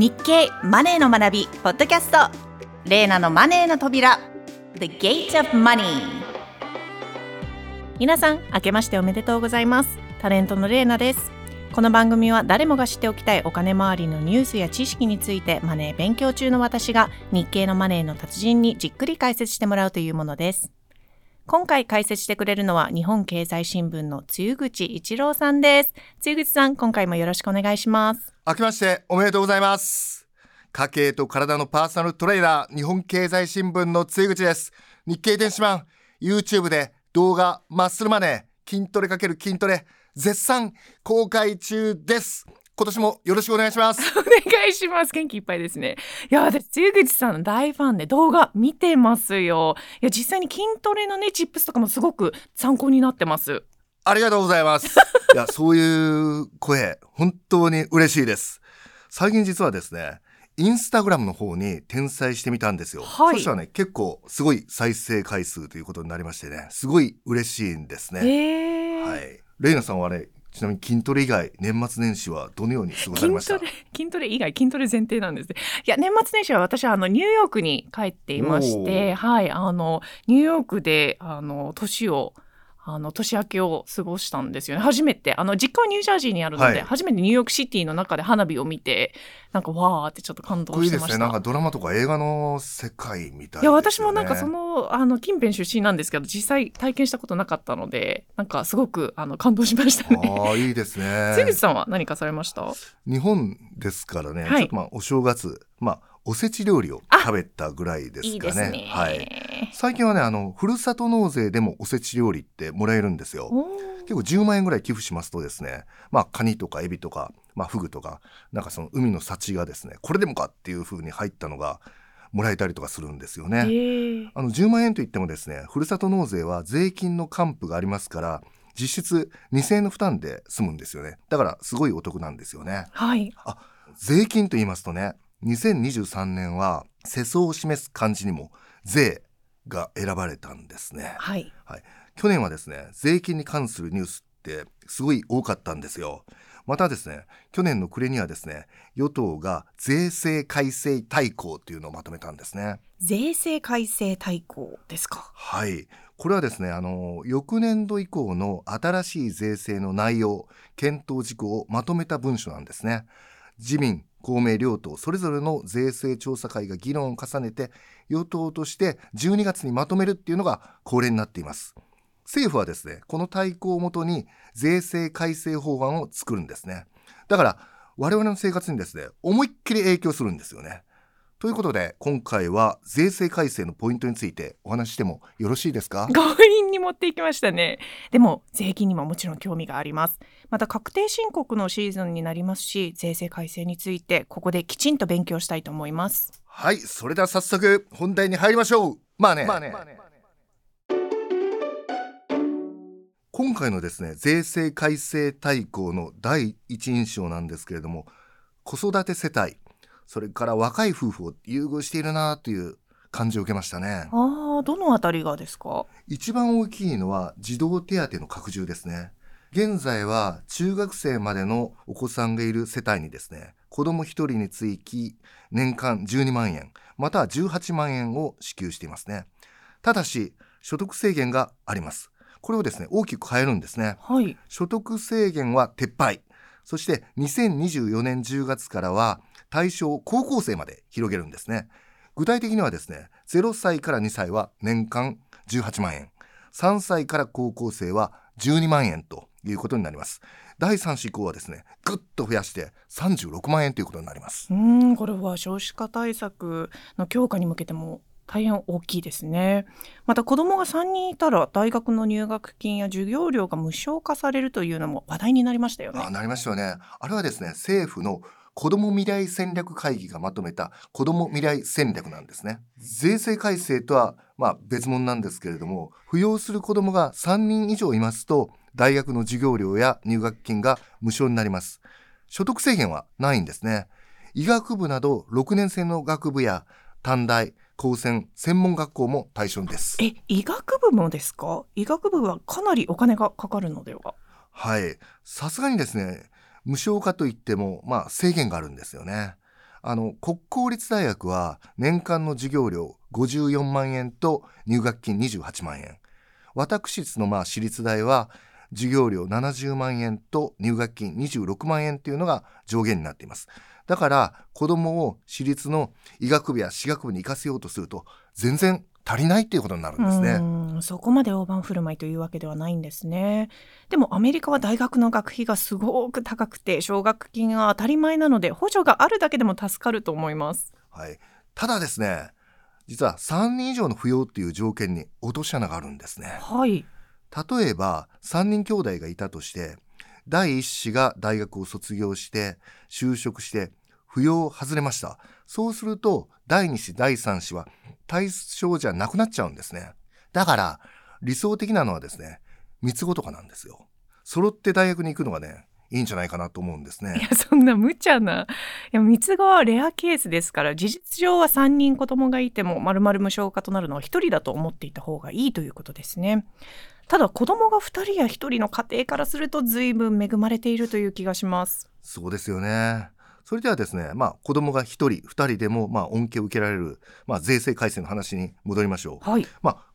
日経マネーの学びポッドキャスト、レイナのマネーの扉 The Gate of Money。 皆さん明けましておめでとうございます。タレントのレイナです。この番組は誰もが知っておきたいお金周りのニュースや知識についてマネー勉強中の私が日経のマネーの達人にじっくり解説してもらうというものです。今回解説してくれるのは日本経済新聞の露口一郎さんです。露口さん、今回もよろしくお願いします。明けましておめでとうございます。家計と体のパーソナルトレーナー、日本経済新聞の露口です。日経電子版、YouTube で動画マッスルマネー、筋トレ×筋トレ、絶賛公開中です。今年もよろしくお願いします。お願いします。元気いっぱいですね。いや、私露口さんの大ファンで動画見てますよ。いや、実際に筋トレのねチップスとかもすごく参考になってます。ありがとうございます。いや、そういう声本当に嬉しいです。最近実はですね、インスタグラムの方に転載してみたんですよ、はい、そしたらね結構すごい再生回数ということになりましてね、すごい嬉しいんですね、はい、レイナさんはあれちなみに筋トレ以外年末年始はどのように過ごされました？筋トレ以外、筋トレ前提なんですね。いや、年末年始は私はニューヨークに帰っていまして、はい、ニューヨークで年明けを過ごしたんですよね。初めて実家はニュージャージーにあるので、はい、初めてニューヨークシティの中で花火を見て、なんかわーってちょっと感動してました。いいですね、なんかドラマとか映画の世界みたいですよね。いや、私もなんか近辺出身なんですけど実際体験したことなかったので、なんかすごく感動しましたね。あ、いいですね。露口さんは何かされました？日本ですからね、はい、ちょっとお正月おせち料理を食べたぐらいですかね。いいですね、はい、最近はねふるさと納税でもおせち料理ってもらえるんですよ。結構10万円ぐらい寄付しますとですね、カニとかエビとか、フグとか、なんかその海の幸がですね、これでもかっていう風に入ったのがもらえたりとかするんですよね。10万円といってもですね、ふるさと納税は税金の還付がありますから、実質2000円の負担で済むんですよね。だからすごいお得なんですよね、はい、あ、税金と言いますとね、2023年は世相を示す漢字にも税が選ばれたんですね、はいはい、去年はですね、税金に関するニュースってすごい多かったんですよ。またですね、去年の暮れにはですね、与党が税制改正大綱というのをまとめたんですね。税制改正大綱ですか。はい、これはですね、翌年度以降の新しい税制の内容、検討事項をまとめた文書なんですね。自民、公明両党それぞれの税制調査会が議論を重ねて、与党として12月にまとめるっていうのが恒例になっています。政府はですね、この大綱をもとに税制改正法案を作るんですね。だから我々の生活にですね、思いっきり影響するんですよね。ということで今回は税制改正のポイントについてお話ししてもよろしいですか？強引に持っていきましたね。でも税金にももちろん興味があります。また確定申告のシーズンになりますし、税制改正についてここできちんと勉強したいと思います。はい、それでは早速本題に入りましょう。今回のですね、税制改正大綱の第一印象なんですけれども、子育て世帯、それから若い夫婦を優遇しているなという感じを受けましたね。あ、どのあたりがですか？一番大きいのは児童手当の拡充ですね。現在は中学生までのお子さんがいる世帯にですね、子供1人につき年間12万円または18万円を支給していますね。ただし所得制限があります。これをですね、大きく変えるんですね、はい、所得制限は撤廃。そして2024年10月からは対象を高校生まで広げるんですね。具体的にはですね、0歳から2歳は年間18万円、3歳から高校生は12万円ということになります。第3子以降はですね、ぐっと増やして36万円ということになります。これは少子化対策の強化に向けても大変大きいですね。また子どもが3人いたら大学の入学金や授業料が無償化されるというのも話題になりましたよね。なりましたよね。あれはですね、政府の子ども未来戦略会議がまとめた子ども未来戦略なんですね。税制改正とは別物なんですけれども、扶養する子どもが3人以上いますと大学の授業料や入学金が無償になります。所得制限はないんですね。医学部など6年生の学部や短大、高専、専門学校も対象です。医学部もですか？医学部はかなりお金がかかるのでは？はい、さすがにですね、無償化といっても制限があるんですよね。国公立大学は年間の授業料54万円と入学金28万円。私立の私立大は授業料70万円と入学金26万円というのが上限になっています。だから子どもを私立の医学部や歯学部に行かせようとすると全然足りないということになるんですね。そこまで大盤振る舞いというわけではないんですね。でもアメリカは大学の学費がすごく高くて奨学金が当たり前なので補助があるだけでも助かると思います、はい、ただですね、実は3人以上の扶養という条件に落とし穴があるんですね、はい、例えば3人兄弟がいたとして第一子が大学を卒業して就職して扶養を外れました。そうすると第二子第三子は対象じゃなくなっちゃうんですね。だから理想的なのはですね、三つ子とかなんですよ。揃って大学に行くのがね、いいんじゃないかなと思うんですね。いや、そんな無茶な。いや、三つ子はレアケースですから、事実上は3人子供がいても丸々無償化となるのは1人だと思っていた方がいいということですね。ただ子供が2人や1人の家庭からすると随分恵まれているという気がします。そうですよね。それではですね、子供が1人2人でも恩恵を受けられる、税制改正の話に戻りましょう、はい。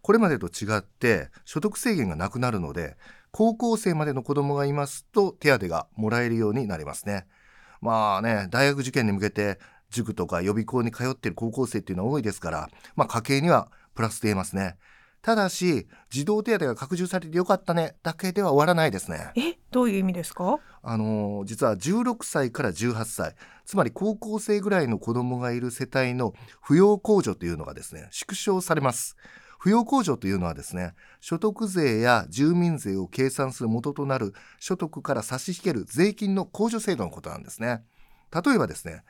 これまでと違って所得制限がなくなるので、高校生までの子供がいますと手当がもらえるようになりますね。大学受験に向けて塾とか予備校に通っている高校生っていうのは多いですから、家計にはプラス出ますね。ただし児童手当が拡充されてよかったねだけでは終わらないですね。どういう意味ですか？実は16歳から18歳、つまり高校生ぐらいの子供がいる世帯の扶養控除というのがですね、縮小されます。扶養控除というのはですね、所得税や住民税を計算する元となる所得から差し引ける税金の控除制度のことなんですね。例えばですね、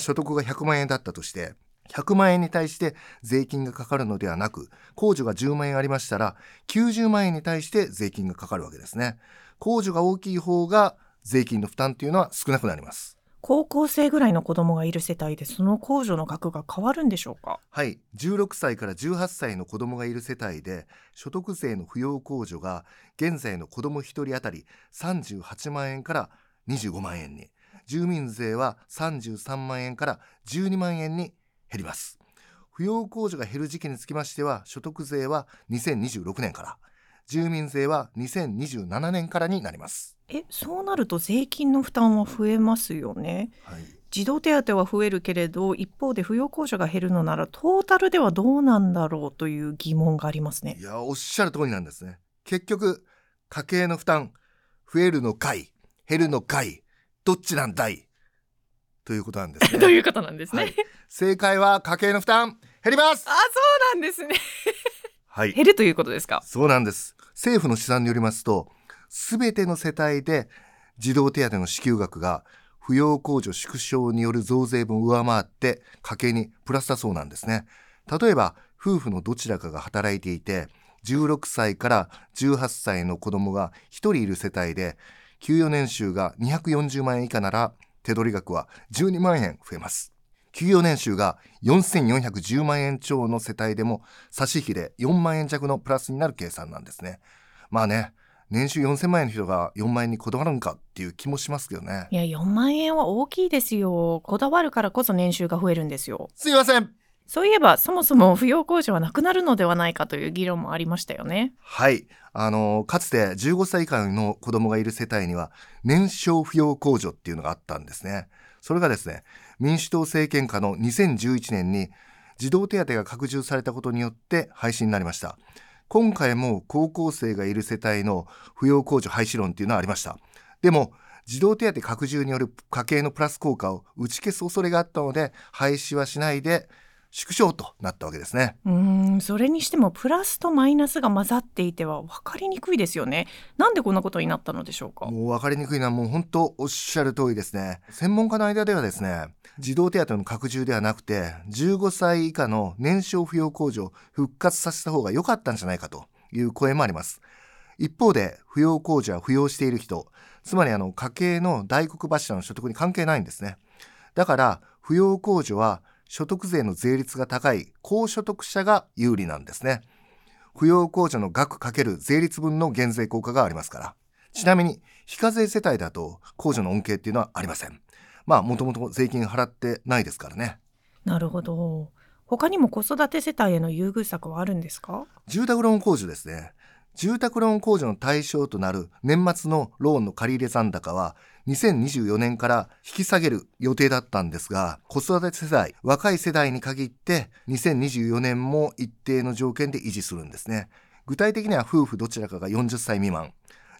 所得が100万円だったとして、100万円に対して税金がかかるのではなく、控除が10万円ありましたら90万円に対して税金がかかるわけですね。控除が大きい方が税金の負担というのは少なくなります。高校生ぐらいの子供がいる世帯でその控除の額が変わるんでしょうか？はい、16歳から18歳の子供がいる世帯で所得税の扶養控除が現在の子供1人当たり38万円から25万円に、住民税は33万円から12万円に減ります。扶養控除が減る時期につきましては、所得税は2026年から、住民税は2027年からになります。そうなると税金の負担は増えますよね、はい、児童手当は増えるけれど一方で扶養控除が減るのならトータルではどうなんだろうという疑問がありますね。いや、おっしゃる通りなんですね。結局家計の負担増えるのかい減るのかいどっちなんだいということなんですね。ということなんですね、はい、正解は家計の負担減ります。そうなんですね、はい、減るということですか？そうなんです。政府の試算によりますと、すべての世帯で児童手当の支給額が扶養控除縮小による増税分を上回って家計にプラスだそうなんですね。例えば夫婦のどちらかが働いていて16歳から18歳の子供が1人いる世帯で給与年収が240万円以下なら手取り額は12万円増えます。給与年収が4410万円超の世帯でも差し引きで4万円弱のプラスになる計算なんですね。年収4000万円の人が4万円にこだわるんかっていう気もしますけどね。いや、4万円は大きいですよ。こだわるからこそ年収が増えるんですよ。すいません。そういえばそもそも扶養控除はなくなるのではないかという議論もありましたよね。はい、かつて15歳以下の子供がいる世帯には年少扶養控除っていうのがあったんですね。それがですね、民主党政権下の2011年に児童手当が拡充されたことによって廃止になりました。今回も高校生がいる世帯の扶養控除廃止論っていうのはありました。でも児童手当拡充による家計のプラス効果を打ち消す恐れがあったので廃止はしないで縮小となったわけですね。それにしてもプラスとマイナスが混ざっていては分かりにくいですよね。なんでこんなことになったのでしょうか？もう分かりにくいのはもう本当おっしゃる通りですね。専門家の間ではですね、児童手当の拡充ではなくて15歳以下の年少扶養控除を復活させた方が良かったんじゃないかという声もあります。一方で扶養控除は扶養している人、つまり家計の大黒柱の所得に関係ないんですね。だから扶養控除は所得税の税率が高い高所得者が有利なんですね。扶養控除の額かける税率分の減税効果がありますから。ちなみに非課税世帯だと控除の恩恵っていうのはありません。まあもともと税金払ってないですからね。なるほど。他にも子育て世帯への優遇策はあるんですか？住宅ローン控除ですね。住宅ローン控除の対象となる年末のローンの借入残高は2024年から引き下げる予定だったんですが、子育て世代、若い世代に限って2024年も一定の条件で維持するんですね。具体的には夫婦どちらかが40歳未満、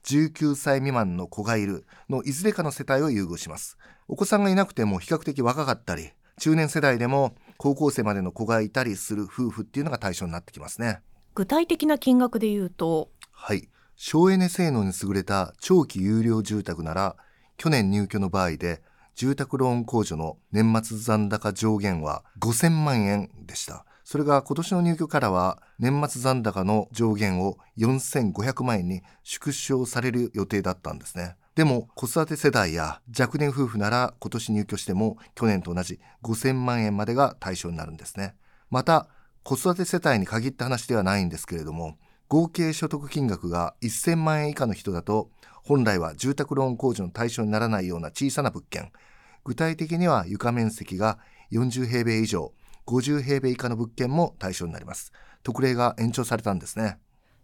19歳未満の子がいるのいずれかの世帯を優遇します。お子さんがいなくても比較的若かったり、中年世代でも高校生までの子がいたりする夫婦っていうのが対象になってきますね。具体的な金額で言うと、はい、省エネ性能に優れた長期優良住宅なら去年入居の場合で住宅ローン控除の年末残高上限は5000万円でした。それが今年の入居からは年末残高の上限を4500万円に縮小される予定だったんですね。でも子育て世代や若年夫婦なら今年入居しても去年と同じ5000万円までが対象になるんですね。また子育て世帯に限った話ではないんですけれども、合計所得金額が1000万円以下の人だと本来は住宅ローン控除の対象にならないような小さな物件、具体的には床面積が40平米以上50平米以下の物件も対象になります。特例が延長されたんですね。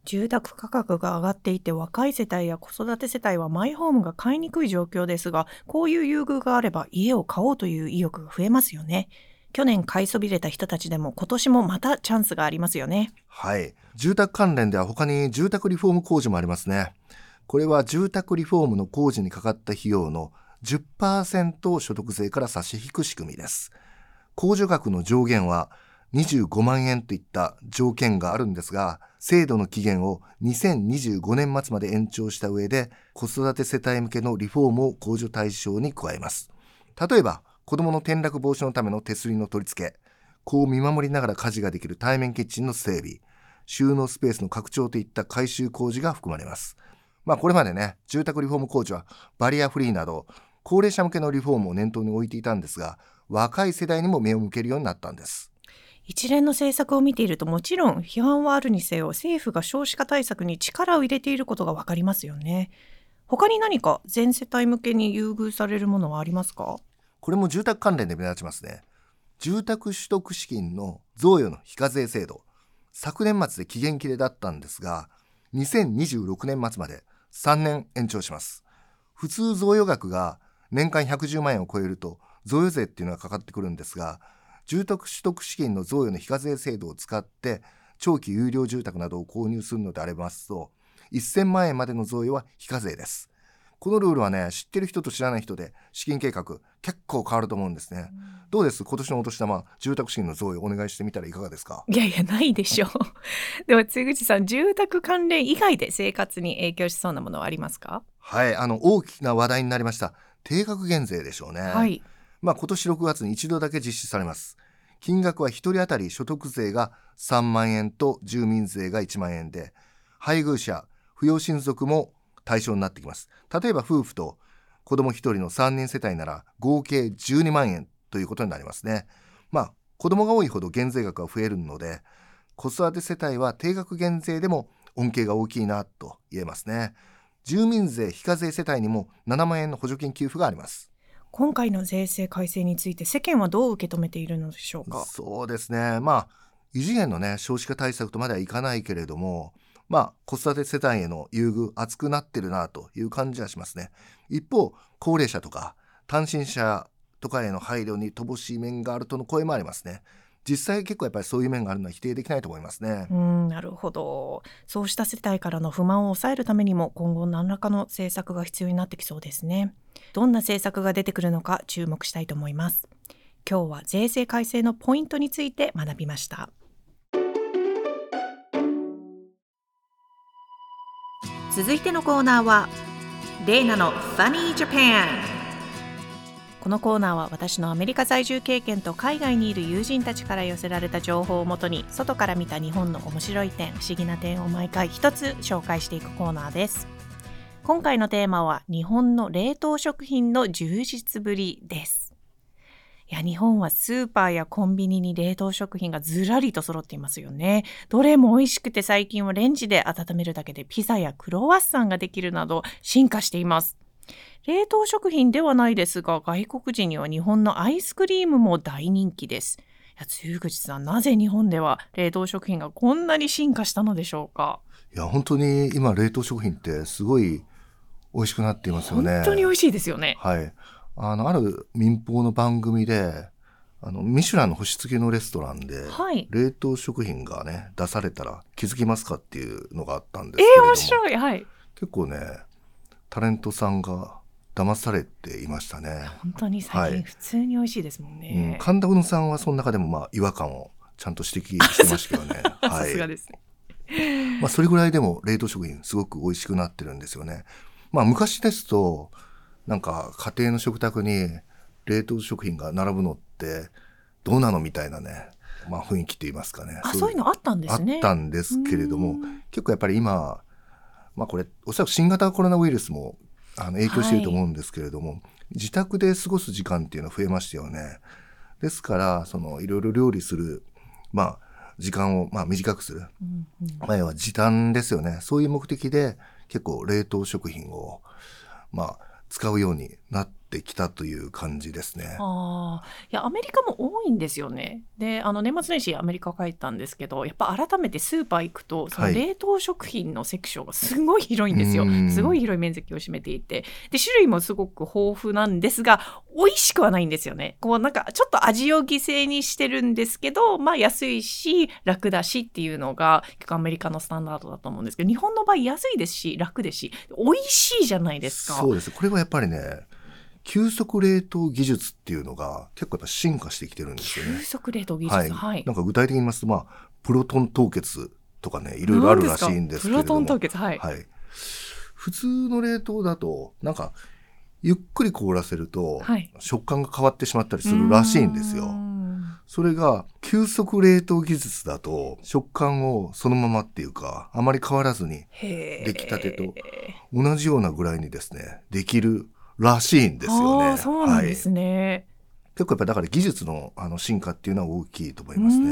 住宅価格が上がっていて若い世帯や子育て世帯はマイホームが買いにくい状況ですが、こういう優遇があれば家を買おうという意欲が増えますよね。去年買いそびれた人たちでも今年もまたチャンスがありますよね。はい。住宅関連では他に住宅リフォーム控除もありますね。これは住宅リフォームの工事にかかった費用の 10% を所得税から差し引く仕組みです。控除額の上限は25万円といった条件があるんですが、制度の期限を2025年末まで延長した上で子育て世帯向けのリフォームを控除対象に加えます。例えば子どもの転落防止のための手すりの取り付け、子を見守りながら家事ができる対面キッチンの整備、収納スペースの拡張といった改修工事が含まれます。まあこれまでね、住宅リフォーム工事はバリアフリーなど高齢者向けのリフォームを念頭に置いていたんですが、若い世代にも目を向けるようになったんです。一連の政策を見ていると、もちろん批判はあるにせよ政府が少子化対策に力を入れていることがわかりますよね。他に何か全世帯向けに優遇されるものはありますか？これも住宅関連で目立ちますね。住宅取得資金の贈与の非課税制度、昨年末で期限切れだったんですが2026年末まで3年延長します。普通贈与額が年間110万円を超えると贈与税っていうのがかかってくるんですが、住宅取得資金の贈与の非課税制度を使って長期優良住宅などを購入するのでありますと1000万円までの贈与は非課税です。このルールはね、知ってる人と知らない人で資金計画結構変わると思うんですね。どうです？今年のお年玉、住宅資金の贈与お願いしてみたらいかがですか？いやいや、ないでしょう。では露口さん、住宅関連以外で生活に影響しそうなものはありますか？はい、大きな話題になりました定額減税でしょうね。はい。まあ、今年6月に一度だけ実施されます。金額は1人当たり所得税が3万円と住民税が1万円で、配偶者、扶養親族も対象になってきます。例えば夫婦と子供1人の3人世帯なら合計12万円ということになりますね。まあ子供が多いほど減税額が増えるので、子育て世帯は定額減税でも恩恵が大きいなと言えますね。住民税非課税世帯にも7万円の補助金給付があります。今回の税制改正について世間はどう受け止めているのでしょうか？そうですね、まあ異次元のね少子化対策とまではいかないけれども、まあ子育て世帯への優遇厚くなってるなという感じはしますね。一方高齢者とか単身者とかへの配慮に乏しい面があるとの声もありますね。実際結構やっぱりそういう面があるのは否定できないと思いますね。なるほど。そうした世帯からの不満を抑えるためにも今後何らかの政策が必要になってきそうですね。どんな政策が出てくるのか注目したいと思います。今日は税制改正のポイントについて学びました。続いてのコーナーはレイナのファニージャパン。このコーナーは私のアメリカ在住経験と海外にいる友人たちから寄せられた情報をもとに、外から見た日本の面白い点、不思議な点を毎回一つ紹介していくコーナーです。今回のテーマは日本の冷凍食品の充実ぶりです。いや、日本はスーパーやコンビニに冷凍食品がずらりと揃っていますよね。どれも美味しくて、最近はレンジで温めるだけでピザやクロワッサンができるなど進化しています。冷凍食品ではないですが、外国人には日本のアイスクリームも大人気です。いや、露口さん、なぜ日本では冷凍食品がこんなに進化したのでしょうか？いや、本当に今冷凍食品ってすごい美味しくなっていますよね。本当に美味しいですよね。はい、ある民放の番組でミシュランの星付きのレストランで、はい、冷凍食品がね出されたら気づきますかっていうのがあったんですけれども、面白い。はい、結構ねタレントさんが騙されていましたね。本当に最近普通に美味しいですもんね。はい、神田うのさんはその中でも違和感をちゃんと指摘してましたけどね。さすがですね。それぐらいでも冷凍食品すごく美味しくなってるんですよね。昔ですとなんか家庭の食卓に冷凍食品が並ぶのってどうなのみたいなね、雰囲気といいますかね。そういうのあったんですね。あったんですけれども、結構やっぱり今、これおそらく新型コロナウイルスも影響していると思うんですけれども、はい、自宅で過ごす時間っていうのは増えましたよね。ですからいろいろ料理する、時間を短くする、前は時短ですよね。そういう目的で結構冷凍食品を使うようになってきたという感じですね。いや、アメリカも多いんですよね。で、年末年始アメリカ帰ったんですけど、やっぱ改めてスーパー行くとその冷凍食品のセクションがすごい広いんですよ。はい、すごい広い面積を占めていて、で種類もすごく豊富なんですが、美味しくはないんですよね。なんかちょっと味を犠牲にしてるんですけど、安いし楽だしっていうのが結構アメリカのスタンダードだと思うんですけど、日本の場合安いですし楽ですし美味しいじゃないですか。そうです。これはやっぱりね、急速冷凍技術っていうのが結構やっぱ進化してきてるんですよね。急速冷凍技術、はい、なんか具体的に言いますと、プロトン凍結とかね、いろいろあるらしいんですけれども、プロトン凍結、はいはい、普通の冷凍だとなんかゆっくり凍らせると、はい、食感が変わってしまったりするらしいんですよ。それが急速冷凍技術だと食感をそのままっていうかあまり変わらずに出来たてと同じようなぐらいにですねできるらしいんですよね。そうなんですね。はい、結構やっぱだから技術の、進化っていうのは大きいと思いますね。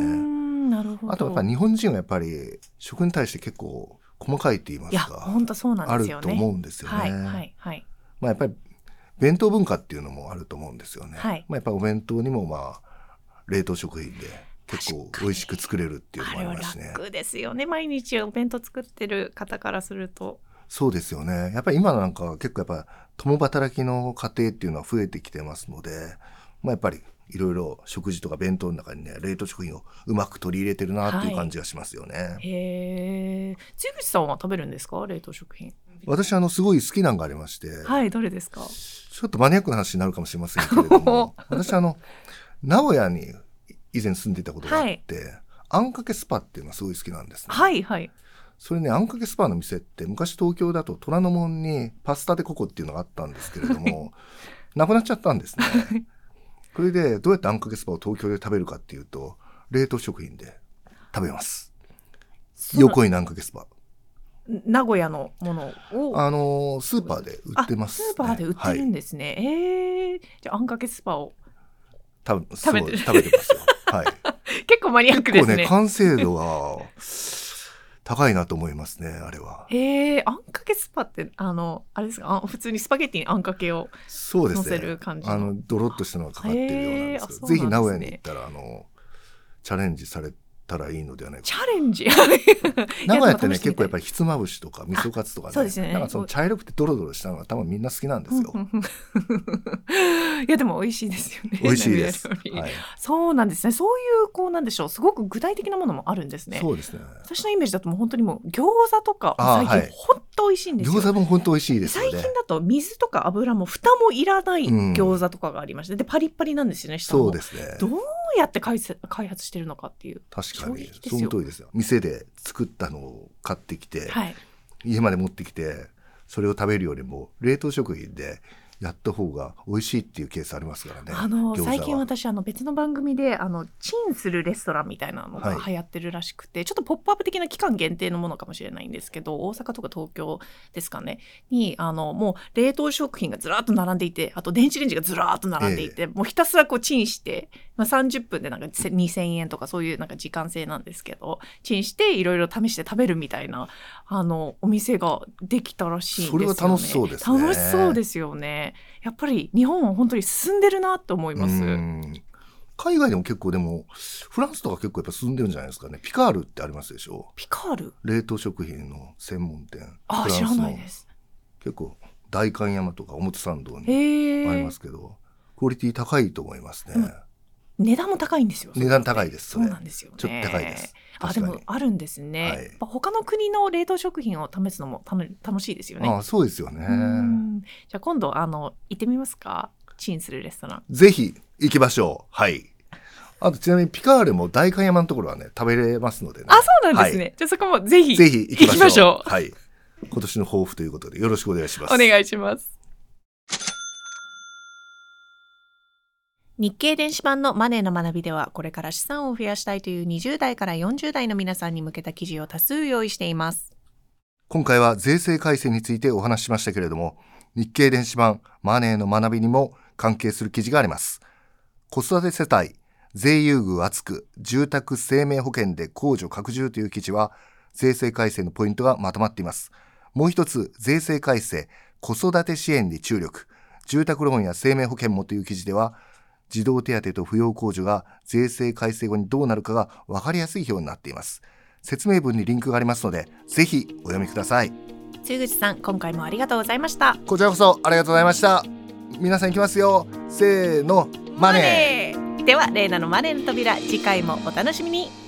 なるほど。あとやっぱ日本人はやっぱり食に対して結構細かいって言いますか、いや本当そうなんですよね。あると思うんですよね。はいはいはい。やっぱり弁当文化っていうのもあると思うんですよね。はい、やっぱりお弁当にも冷凍食品で結構美味しく作れるっていうのもありますね。楽ですよね。毎日お弁当作ってる方からすると。そうですよね。やっぱり今なんか結構やっぱ共働きの家庭っていうのは増えてきてますので、やっぱりいろいろ食事とか弁当の中にね冷凍食品をうまく取り入れてるなっていう感じがしますよね。はい、露口さんは食べるんですか、冷凍食品？私すごい好きなのがありまして。はい、どれですか？ちょっとマニアックな話になるかもしれませんけれども私名古屋に以前住んでいたことがあって、はい、あんかけスパっていうのがすごい好きなんですね。はいはい。それね、あんかけスパの店って昔東京だと虎ノ門にパスタでココっていうのがあったんですけれどもなくなっちゃったんですね。それでどうやってあんかけスパを東京で食べるかっていうと冷凍食品で食べます。横井あんかけスパ、名古屋のものをスーパーで売ってますね。スーパーで売ってるんですね。はい。じゃああんかけスパを食べてますよ。はい、結構マニアックですね。結構ね、完成度は高いなと思いますね、あれは。あんかけスパってあれですか、普通にスパゲッティにあんかけを乗せる感じの。そうですね、ドロッとしたのがかかってるようなんですけど、ぜひ名古屋に行ったらチャレンジされたらいいのではないか。チャレンジ名古屋ってね結構やっぱりひつまぶしとか味噌カツとか ね、なんかその茶色くてドロドロしたのが多分みんな好きなんですよ。いやでも美味しいですよね。美味しいです。はい、そうなんですね。そういうなんでしょう、すごく具体的なものもあるんですね。そうですね。私のイメージだともう本当にもう餃子とか最近本当美味しいんですよ。はい、餃子も本当美味しいですよね。最近だと水とか油も蓋もいらない餃子とかがありまして、でパリッパリなんですよね。下も。そうですね。どうやって開発してるのかっていう。確かにその通りですよ。店で作ったのを買ってきて、はい、家まで持ってきてそれを食べるよりも冷凍食品でやった方が美味しいっていうケースありますからね。最近私別の番組でチンするレストランみたいなのが流行ってるらしくて、はい、ちょっとポップアップ的な期間限定のものかもしれないんですけど、大阪とか東京ですかねにもう冷凍食品がずらっと並んでいて、あと電子レンジがずらっと並んでいて、もうひたすらこうチンして、まあ、30分でなんか2000円とかそういうなんか時間制なんですけど、チンしていろいろ試して食べるみたいなお店ができたらしいんですよね。それは楽しそうですね。楽しそうですよね。やっぱり日本は本当に進んでるなと思います。海外でも結構、でもフランスとか結構やっぱ進んでるんじゃないですかね。ピカールってありますでしょ。ピカール冷凍食品の専門店。あ、知らないです。結構代官山とか表参道にありますけど、クオリティ高いと思いますね。値段も高いんですよ。値段高いです。そうなんですよね。ちょっと高いです。あ、でもあるんですね。はい、他の国の冷凍食品を試すのも楽しいですよね。あ、そうですよね。じゃあ今度行ってみますか。チンするレストラン。ぜひ行きましょう。はい。あとちなみにピカールも代官山のところはね食べれますのでね。あ、そうなんですね。はい、じゃあそこもぜひ行きましょう。はい。今年の抱負ということでよろしくお願いします。お願いします。日経電子版のマネーの学びでは、これから資産を増やしたいという20代から40代の皆さんに向けた記事を多数用意しています。今回は税制改正についてお話ししましたけれども、日経電子版マネーの学びにも関係する記事があります。子育て世帯税優遇厚く住宅生命保険で控除拡充という記事は、税制改正のポイントがまとまっています。もう一つ、税制改正子育て支援に注力、住宅ローンや生命保険もという記事では、児童手当と扶養控除が税制改正後にどうなるかが分かりやすい表になっています。説明文にリンクがありますので、ぜひお読みください。露口さん、今回もありがとうございました。こちらこそありがとうございました。皆さん行きますよ。せーの、マネー。では、レイナのマネーの扉、次回もお楽しみに。